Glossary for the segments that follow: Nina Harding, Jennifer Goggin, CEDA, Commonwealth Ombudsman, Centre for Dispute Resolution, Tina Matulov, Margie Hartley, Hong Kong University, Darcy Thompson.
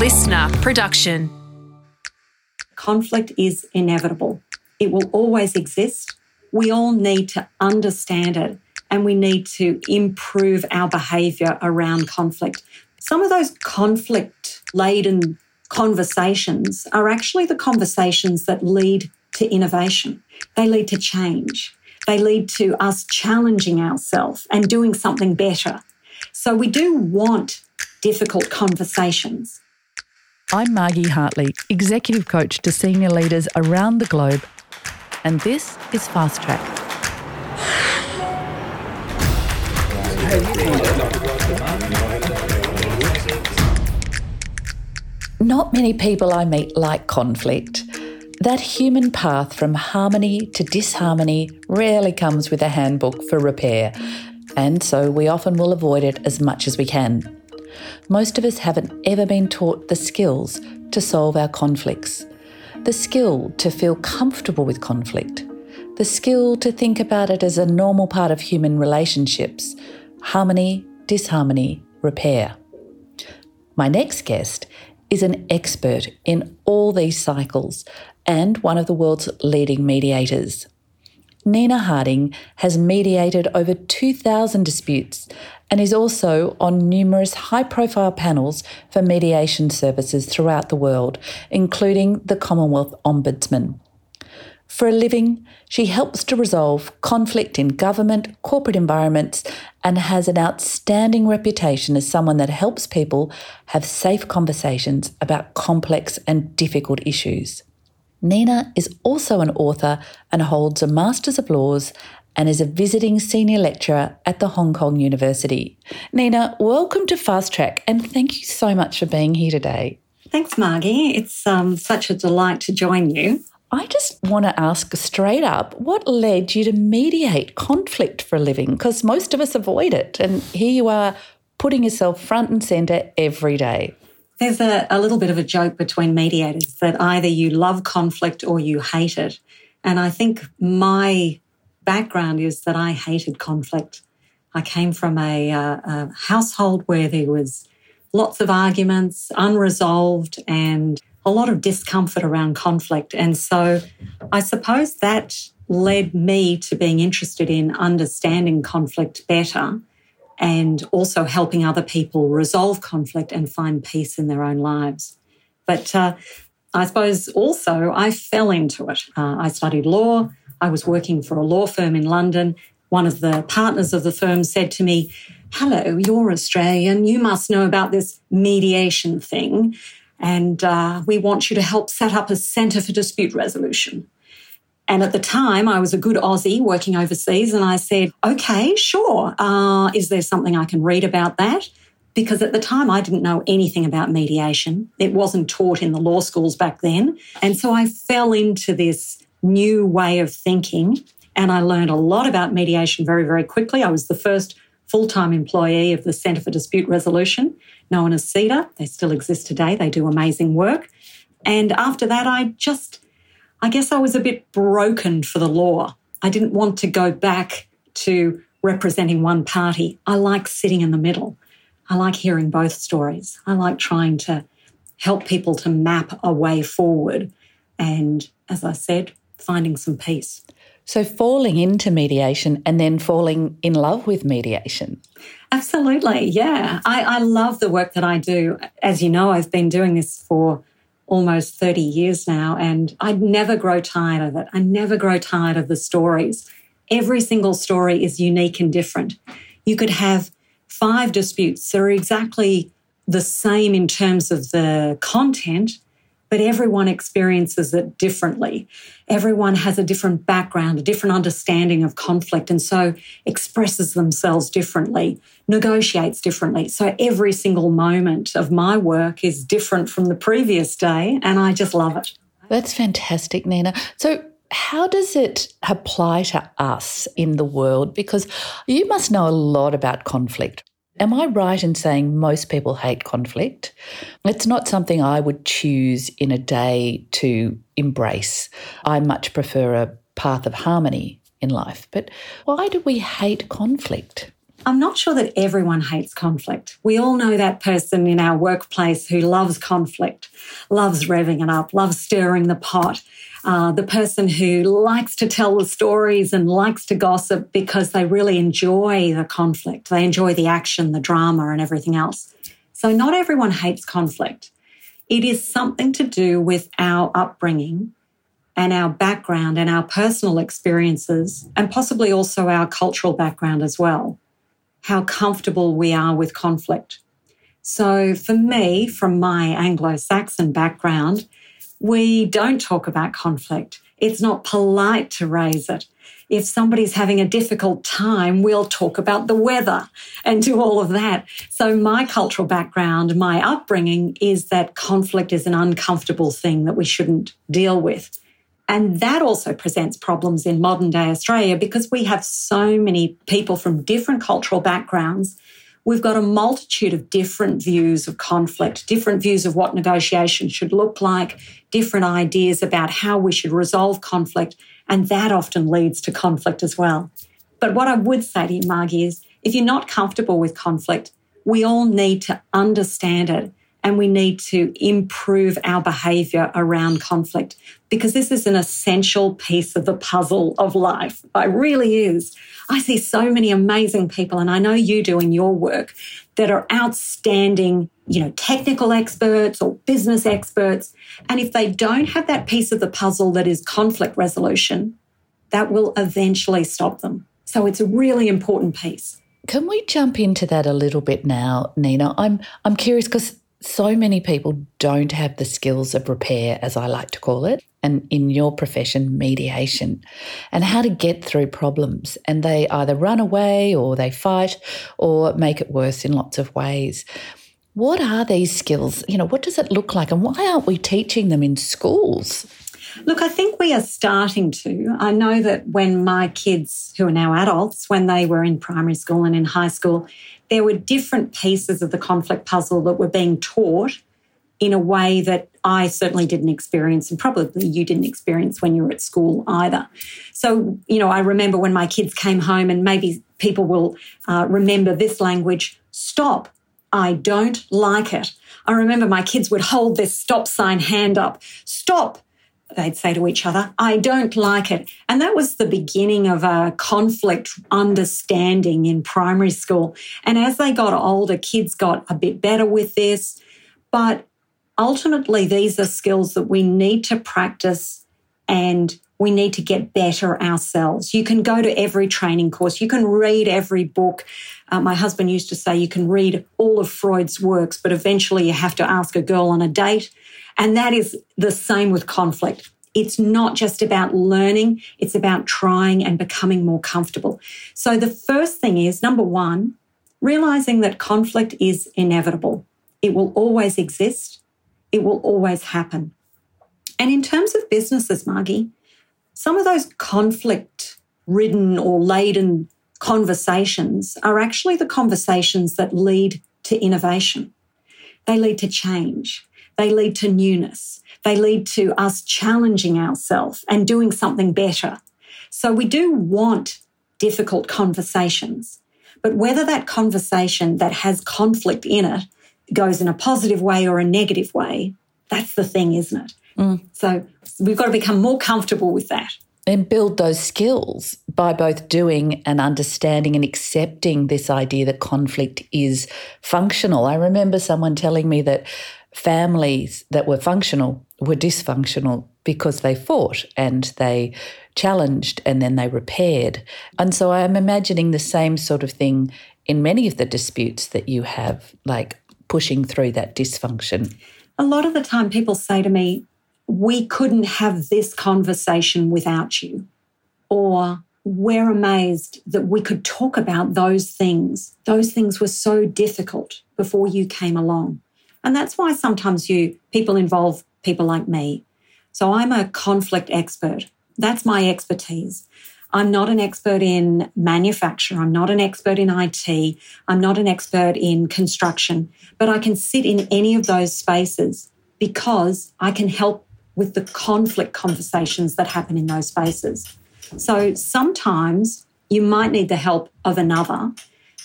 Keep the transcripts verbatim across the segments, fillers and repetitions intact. listener production. Conflict is inevitable. It will always exist. We all need to understand it, and we need to improve our behaviour around conflict. Some of those conflict-laden conversations are actually the conversations that lead to innovation. They lead to change. They lead to us challenging ourselves and doing something better. So we do want difficult conversations. I'm Margie Hartley, Executive Coach to senior leaders around the globe, and this is Fast Track. Not many people I meet like conflict. That human path from harmony to disharmony rarely comes with a handbook for repair, and so we often will avoid it as much as we can. Most of us haven't ever been taught the skills to solve our conflicts, the skill to feel comfortable with conflict, the skill to think about it as a normal part of human relationships, harmony, disharmony, repair. My next guest is an expert in all these cycles and one of the world's leading mediators. Nina Harding has mediated over two thousand disputes and is also on numerous high-profile panels for mediation services throughout the world, including the Commonwealth Ombudsman. For a living, she helps to resolve conflict in government, corporate environments, and has an outstanding reputation as someone that helps people have safe conversations about complex and difficult issues. Nina is also an author and holds a Masters of Laws and is a visiting senior lecturer at the Hong Kong University. Nina, welcome to Fast Track, and thank you so much for being here today. Thanks, Margie. It's um, such a delight to join you. I just want to ask straight up, what led you to mediate conflict for a living? Because most of us avoid it, and here you are putting yourself front and centre every day. There's a, a little bit of a joke between mediators that either you love conflict or you hate it. And I think my background is that I hated conflict. I came from a, uh, a household where there was lots of arguments, unresolved, and a lot of discomfort around conflict. And so I suppose that led me to being interested in understanding conflict better, and also helping other people resolve conflict and find peace in their own lives. But uh, I suppose also I fell into it. Uh, I studied law. I was working for a law firm in London. One of the partners of the firm said to me, "Hello, you're Australian. You must know about this mediation thing. And uh, we want you to help set up a Centre for Dispute Resolution." And at the time, I was a good Aussie working overseas, and I said, "Okay, sure. Uh, is there something I can read about that?" Because at the time, I didn't know anything about mediation. It wasn't taught in the law schools back then. And so I fell into this new way of thinking, and I learned a lot about mediation very, very quickly. I was the first full-time employee of the Centre for Dispute Resolution, known as CEDA. They still exist today. They do amazing work. And after that, I just... I guess I was a bit broken for the law. I didn't want to go back to representing one party. I like sitting in the middle. I like hearing both stories. I like trying to help people to map a way forward and, as I said, finding some peace. So falling into mediation and then falling in love with mediation. Absolutely, yeah. I, I love the work that I do. As you know, I've been doing this for almost thirty years now, and I'd never grow tired of it. I never grow tired of the stories. Every single story is unique and different. You could have five disputes that are exactly the same in terms of the content, but everyone experiences it differently. Everyone has a different background, a different understanding of conflict, and so expresses themselves differently, negotiates differently. So every single moment of my work is different from the previous day, and I just love it. That's fantastic, Nina. So how does it apply to us in the world? Because you must know a lot about conflict. Am I right in saying most people hate conflict? It's not something I would choose in a day to embrace. I much prefer a path of harmony in life. But why do we hate conflict? I'm not sure that everyone hates conflict. We all know that person in our workplace who loves conflict, loves revving it up, loves stirring the pot, uh, the person who likes to tell the stories and likes to gossip because they really enjoy the conflict. They enjoy the action, the drama and everything else. So not everyone hates conflict. It is something to do with our upbringing and our background and our personal experiences and possibly also our cultural background as well. How comfortable we are with conflict. So for me, from my Anglo-Saxon background, we don't talk about conflict. It's not polite to raise it. If somebody's having a difficult time, we'll talk about the weather and do all of that. So my cultural background, my upbringing is that conflict is an uncomfortable thing that we shouldn't deal with. And that also presents problems in modern day Australia because we have so many people from different cultural backgrounds. We've got a multitude of different views of conflict, different views of what negotiation should look like, different ideas about how we should resolve conflict, and that often leads to conflict as well. But what I would say to you, Margie, is if you're not comfortable with conflict, we all need to understand it. And we need to improve our behaviour around conflict because this is an essential piece of the puzzle of life. It really is. I see so many amazing people, and I know you do in your work, that are outstanding, you know, technical experts or business experts. And if they don't have that piece of the puzzle that is conflict resolution, that will eventually stop them. So it's a really important piece. Can we jump into that a little bit now, Nina? I'm I'm curious because so many people don't have the skills of repair, as I like to call it, and in your profession, mediation, and how to get through problems. And they either run away or they fight or make it worse in lots of ways. What are these skills? You know, what does it look like and why aren't we teaching them in schools? Look, I think we are starting to. I know that when my kids, who are now adults, when they were in primary school and in high school, there were different pieces of the conflict puzzle that were being taught in a way that I certainly didn't experience and probably you didn't experience when you were at school either. So, you know, I remember when my kids came home, and maybe people will uh, remember this language, stop. I don't like it. I remember my kids would hold their stop sign hand up. Stop. They'd say to each other, I don't like it. And that was the beginning of a conflict understanding in primary school. And as they got older, kids got a bit better with this. But ultimately, these are skills that we need to practice and we need to get better ourselves. You can go to every training course. You can read every book. Uh, my husband used to say you can read all of Freud's works, but eventually you have to ask a girl on a date. And that is the same with conflict. It's not just about learning. It's about trying and becoming more comfortable. So the first thing is, number one, realising that conflict is inevitable. It will always exist. It will always happen. And in terms of businesses, Margie, some of those conflict-ridden or laden conversations are actually the conversations that lead to innovation. They lead to change. They lead to newness. They lead to us challenging ourselves and doing something better. So we do want difficult conversations, but whether that conversation that has conflict in it goes in a positive way or a negative way, that's the thing, isn't it? Mm. So we've got to become more comfortable with that. And build those skills by both doing and understanding and accepting this idea that conflict is functional. I remember someone telling me that families that were functional were dysfunctional because they fought and they challenged and then they repaired. And so I'm imagining the same sort of thing in many of the disputes that you have, like pushing through that dysfunction. A lot of the time people say to me, we couldn't have this conversation without you, or we're amazed that we could talk about those things. Those things were so difficult before you came along. And that's why sometimes you people involve people like me. So I'm a conflict expert. That's my expertise. I'm not an expert in manufacture. I'm not an expert in I T. I'm not an expert in construction. But I can sit in any of those spaces because I can help with the conflict conversations that happen in those spaces. So sometimes you might need the help of another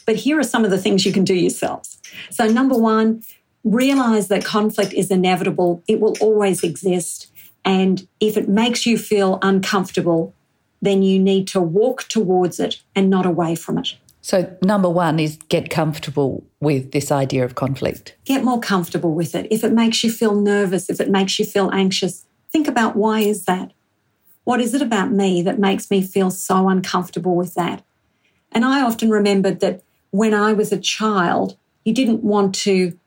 But here are some of the things you can do yourselves. So number one, realise that conflict is inevitable. It will always exist. And if it makes you feel uncomfortable, then you need to walk towards it and not away from it. So number one is get comfortable with this idea of conflict. Get more comfortable with it. If it makes you feel nervous, if it makes you feel anxious, think about why is that? What is it about me that makes me feel so uncomfortable with that? And I often remembered that when I was a child, you didn't want to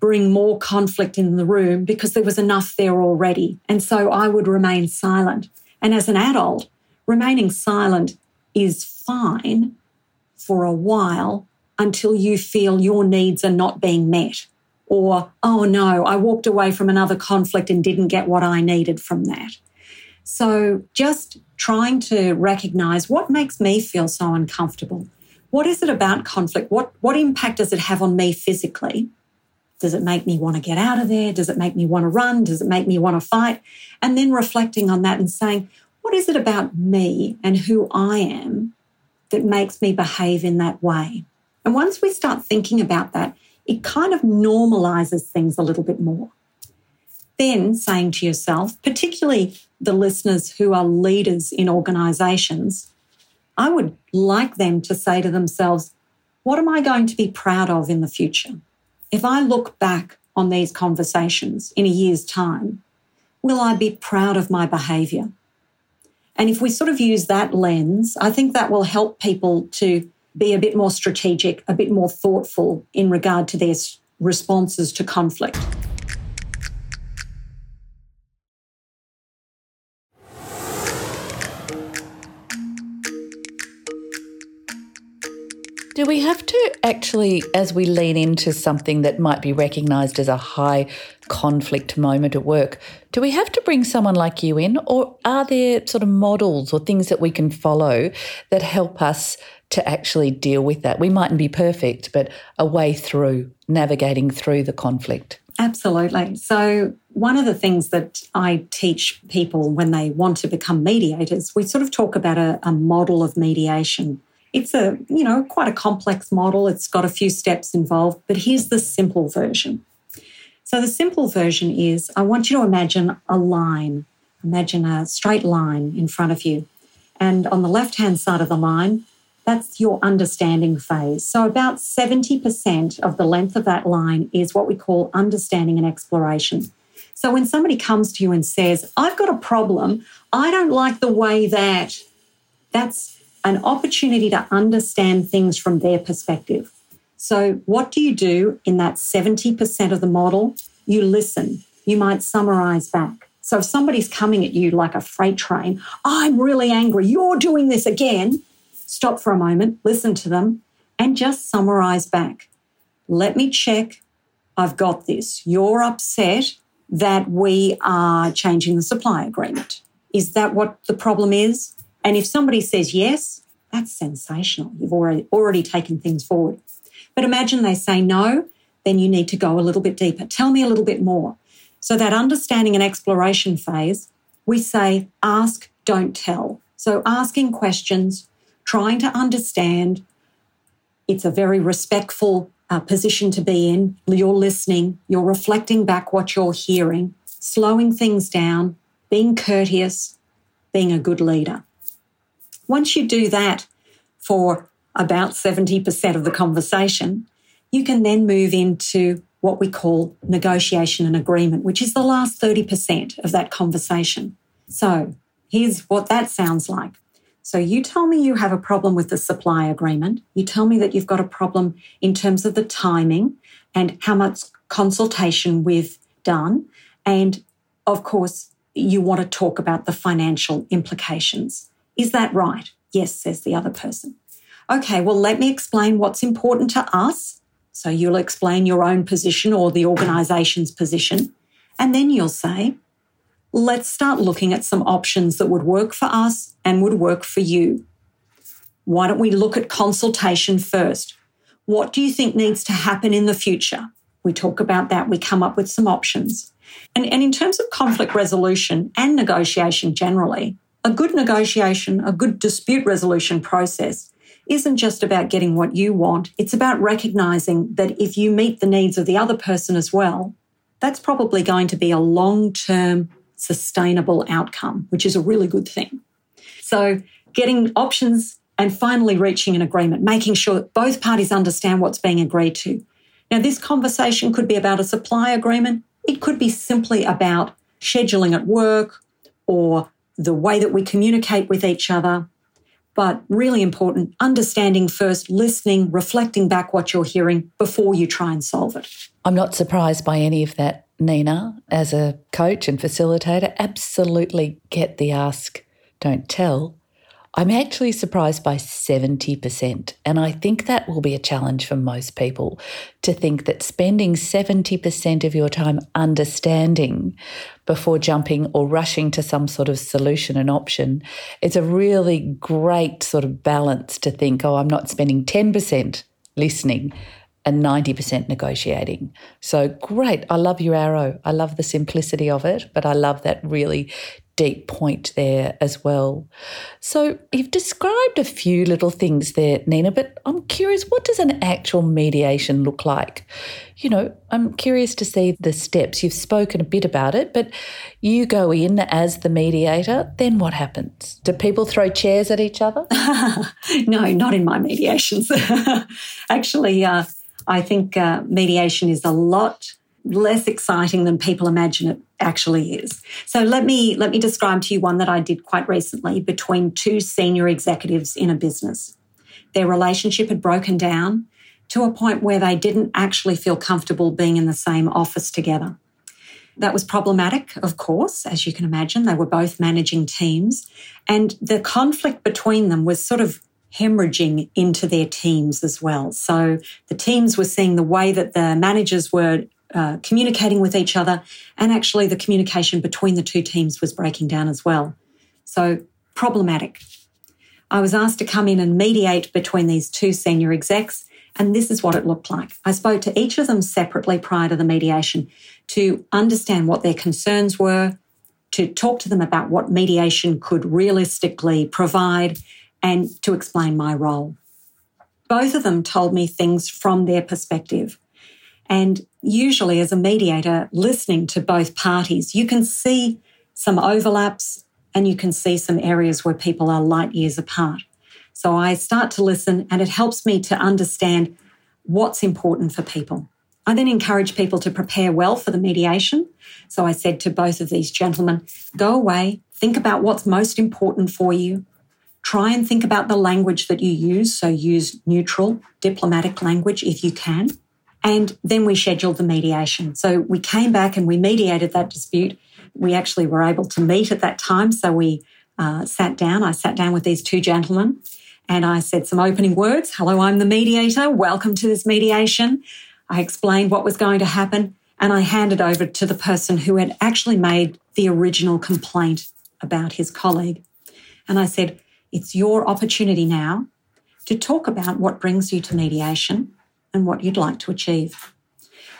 bring more conflict in the room because there was enough there already. And so I would remain silent. And as an adult, remaining silent is fine for a while until you feel your needs are not being met. Or, oh no, I walked away from another conflict and didn't get what I needed from that. So just trying to recognise what makes me feel so uncomfortable. What is it about conflict? What, what impact does it have on me physically? Does it make me want to get out of there? Does it make me want to run? Does it make me want to fight? And then reflecting on that and saying, what is it about me and who I am that makes me behave in that way? And once we start thinking about that, it kind of normalises things a little bit more. Then saying to yourself, particularly the listeners who are leaders in organisations, I would like them to say to themselves, what am I going to be proud of in the future? If I look back on these conversations in a year's time, will I be proud of my behaviour? And if we sort of use that lens, I think that will help people to be a bit more strategic, a bit more thoughtful in regard to their responses to conflict. Do we have to actually, as we lean into something that might be recognised as a high conflict moment at work, do we have to bring someone like you in, or are there sort of models or things that we can follow that help us to actually deal with that? We mightn't be perfect, but a way through, navigating through the conflict. Absolutely. So one of the things that I teach people when they want to become mediators, we sort of talk about a, a model of mediation. It's a, you know, quite a complex model. It's got a few steps involved, but here's the simple version. So the simple version is I want you to imagine a line, imagine a straight line in front of you. And on the left-hand side of the line, that's your understanding phase. So about seventy percent of the length of that line is what we call understanding and exploration. So when somebody comes to you and says, I've got a problem, I don't like the way that, that's an opportunity to understand things from their perspective. So what do you do in that seventy percent of the model? You listen. You might summarise back. So if somebody's coming at you like a freight train, I'm really angry, you're doing this again, stop for a moment, listen to them, and just summarise back. Let me check. I've got this. You're upset that we are changing the supply agreement. Is that what the problem is? And if somebody says yes, that's sensational. You've already, already taken things forward. But imagine they say no, then you need to go a little bit deeper. Tell me a little bit more. So that understanding and exploration phase, we say ask, don't tell. So asking questions, trying to understand. It's a very respectful uh, position to be in. You're listening. You're reflecting back what you're hearing, slowing things down, being courteous, being a good leader. Once you do that for about seventy percent of the conversation, you can then move into what we call negotiation and agreement, which is the last thirty percent of that conversation. So here's what that sounds like. So you tell me you have a problem with the supply agreement. You tell me that you've got a problem in terms of the timing and how much consultation we've done. And, of course, you want to talk about the financial implications. Is that right? Yes, says the other person. Okay, well, let me explain what's important to us. So you'll explain your own position or the organisation's position. And then you'll say, let's start looking at some options that would work for us and would work for you. Why don't we look at consultation first? What do you think needs to happen in the future? We talk about that. We come up with some options. And, and in terms of conflict resolution and negotiation generally, a good negotiation, a good dispute resolution process isn't just about getting what you want. It's about recognising that if you meet the needs of the other person as well, that's probably going to be a long-term sustainable outcome, which is a really good thing. So getting options and finally reaching an agreement, making sure that both parties understand what's being agreed to. Now, this conversation could be about a supply agreement. It could be simply about scheduling at work or the way that we communicate with each other. But really important, understanding first, listening, reflecting back what you're hearing before you try and solve it. I'm not surprised by any of that, Nina. As a coach and facilitator, absolutely get the ask, don't tell. I'm actually surprised by seventy percent, and I think that will be a challenge for most people, to think that spending seventy percent of your time understanding before jumping or rushing to some sort of solution and option is a really great sort of balance to think, oh, I'm not spending ten percent listening and ninety percent negotiating. So great, I love your arrow. I love the simplicity of it, but I love that really deep point there as well. So you've described a few little things there, Nina, but I'm curious, what does an actual mediation look like? You know, I'm curious to see the steps. You've spoken a bit about it, but you go in as the mediator, then what happens? Do people throw chairs at each other? No, not in my mediations. Actually, uh, I think uh, mediation is a lot less exciting than people imagine it actually is. So let me let me describe to you one that I did quite recently between two senior executives in a business. Their relationship had broken down to a point where they didn't actually feel comfortable being in the same office together. That was problematic, of course, as you can imagine. They were both managing teams, and the conflict between them was sort of hemorrhaging into their teams as well. So the teams were seeing the way that the managers were Uh, communicating with each other, and actually the communication between the two teams was breaking down as well. So problematic. I was asked to come in and mediate between these two senior execs, and this is what it looked like. I spoke to each of them separately prior to the mediation to understand what their concerns were, to talk to them about what mediation could realistically provide, and to explain my role. Both of them told me things from their perspective. And usually as a mediator, listening to both parties, you can see some overlaps and you can see some areas where people are light years apart. So I start to listen, and it helps me to understand what's important for people. I then encourage people to prepare well for the mediation. So I said to both of these gentlemen, go away, think about what's most important for you. Try and think about the language that you use. So use neutral, diplomatic language if you can. And then we scheduled the mediation. So we came back and we mediated that dispute. We actually were able to meet at that time. So we uh, sat down. I sat down with these two gentlemen and I said some opening words. Hello, I'm the mediator. Welcome to this mediation. I explained what was going to happen, and I handed over to the person who had actually made the original complaint about his colleague. And I said, it's your opportunity now to talk about what brings you to mediation and what you'd like to achieve.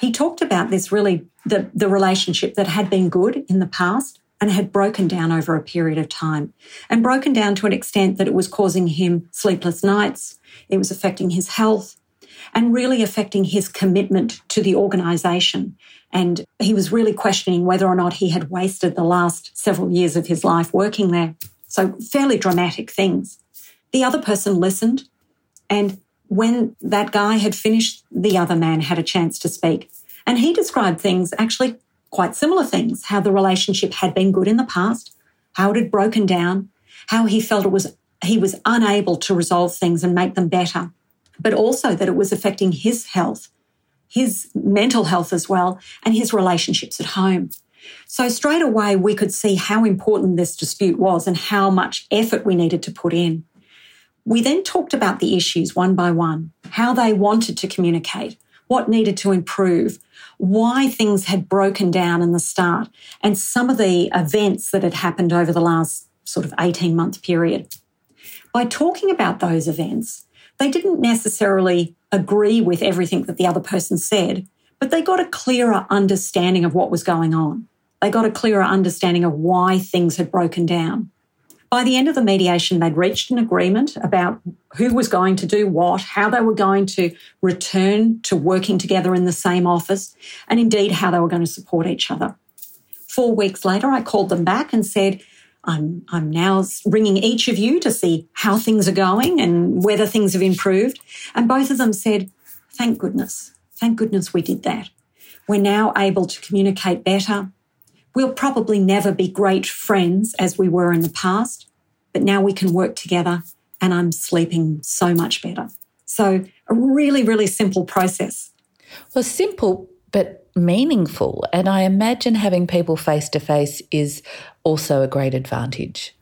He talked about this really, the, the relationship that had been good in the past and had broken down over a period of time, and broken down to an extent that it was causing him sleepless nights, it was affecting his health and really affecting his commitment to the organisation. And he was really questioning whether or not he had wasted the last several years of his life working there. So fairly dramatic things. The other person listened, and when that guy had finished, the other man had a chance to speak. And he described things, actually quite similar things, how the relationship had been good in the past, how it had broken down, how he felt it was he was unable to resolve things and make them better, but also that it was affecting his health, his mental health as well, and his relationships at home. So straight away we could see how important this dispute was and how much effort we needed to put in. We then talked about the issues one by one, how they wanted to communicate, what needed to improve, why things had broken down in the start, and some of the events that had happened over the last sort of eighteen-month period. By talking about those events, they didn't necessarily agree with everything that the other person said, but they got a clearer understanding of what was going on. They got a clearer understanding of why things had broken down. By the end of the mediation, they'd reached an agreement about who was going to do what, how they were going to return to working together in the same office, and indeed how they were going to support each other. Four weeks later, I called them back and said, I'm, I'm now ringing each of you to see how things are going and whether things have improved. And both of them said, thank goodness, thank goodness we did that. We're now able to communicate better. We'll probably never be great friends as we were in the past, but now we can work together and I'm sleeping so much better. So a really, really simple process. Well, simple but meaningful. And I imagine having people face-to-face is also a great advantage.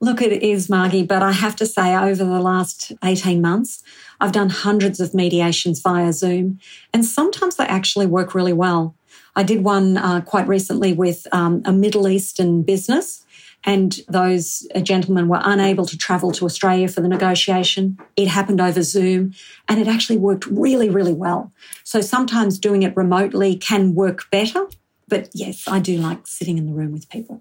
Look, it is, Margie, but I have to say over the last eighteen months, I've done hundreds of mediations via Zoom and sometimes they actually work really well. I did one uh, quite recently with um, a Middle Eastern business, and those gentlemen were unable to travel to Australia for the negotiation. It happened over Zoom and it actually worked really, really well. So sometimes doing it remotely can work better, but yes, I do like sitting in the room with people.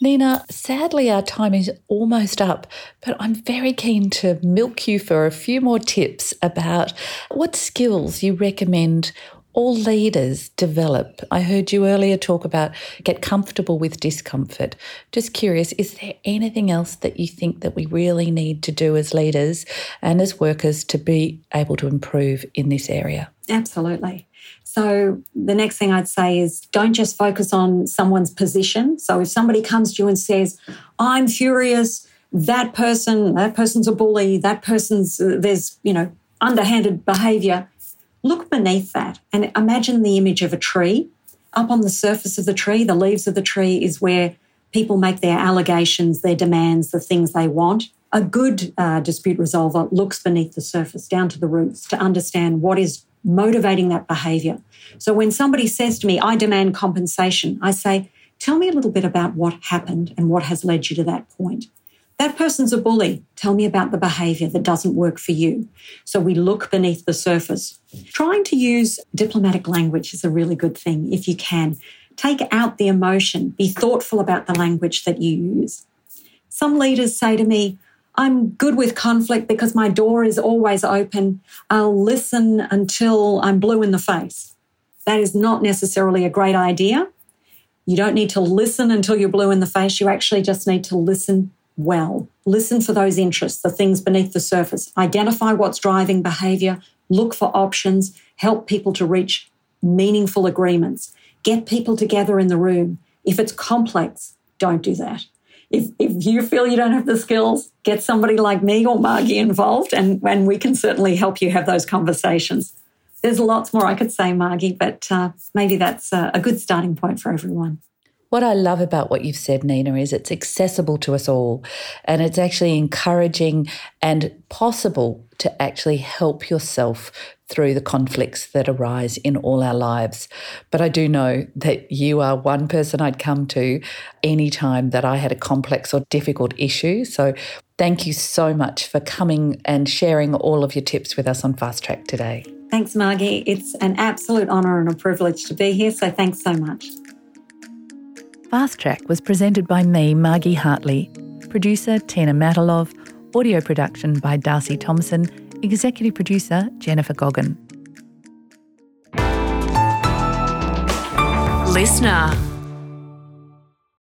Nina, sadly our time is almost up, but I'm very keen to milk you for a few more tips about what skills you recommend all leaders develop. I heard you earlier talk about get comfortable with discomfort. Just curious, is there anything else that you think that we really need to do as leaders and as workers to be able to improve in this area? Absolutely. So the next thing I'd say is don't just focus on someone's position. So if somebody comes to you and says, I'm furious, that person, that person's a bully, that person's, uh, there's, you know, underhanded behaviour, look beneath that and imagine the image of a tree. Up on the surface of the tree, the leaves of the tree, is where people make their allegations, their demands, the things they want. A good uh, dispute resolver looks beneath the surface, down to the roots, to understand what is motivating that behaviour. So when somebody says to me, I demand compensation, I say, tell me a little bit about what happened and what has led you to that point. That person's a bully. Tell me about the behaviour that doesn't work for you. So we look beneath the surface. Trying to use diplomatic language is a really good thing if you can. Take out the emotion. Be thoughtful about the language that you use. Some leaders say to me, I'm good with conflict because my door is always open. I'll listen until I'm blue in the face. That is not necessarily a great idea. You don't need to listen until you're blue in the face. You actually just need to listen well. Listen for those interests, the things beneath the surface. Identify what's driving behaviour. Look for options. Help people to reach meaningful agreements. Get people together in the room. If it's complex, don't do that. If if you feel you don't have the skills, get somebody like me or Margie involved and, and we can certainly help you have those conversations. There's lots more I could say, Margie, but uh, maybe that's a, a good starting point for everyone. What I love about what you've said, Nina, is it's accessible to us all and it's actually encouraging and possible to actually help yourself through the conflicts that arise in all our lives. But I do know that you are one person I'd come to any time that I had a complex or difficult issue. So thank you so much for coming and sharing all of your tips with us on Fast Track today. Thanks, Margie. It's an absolute honour and a privilege to be here, so thanks so much. Fast Track was presented by me, Margie Hartley, producer Tina Matulov, audio production by Darcy Thompson, executive producer Jennifer Goggin. Listener.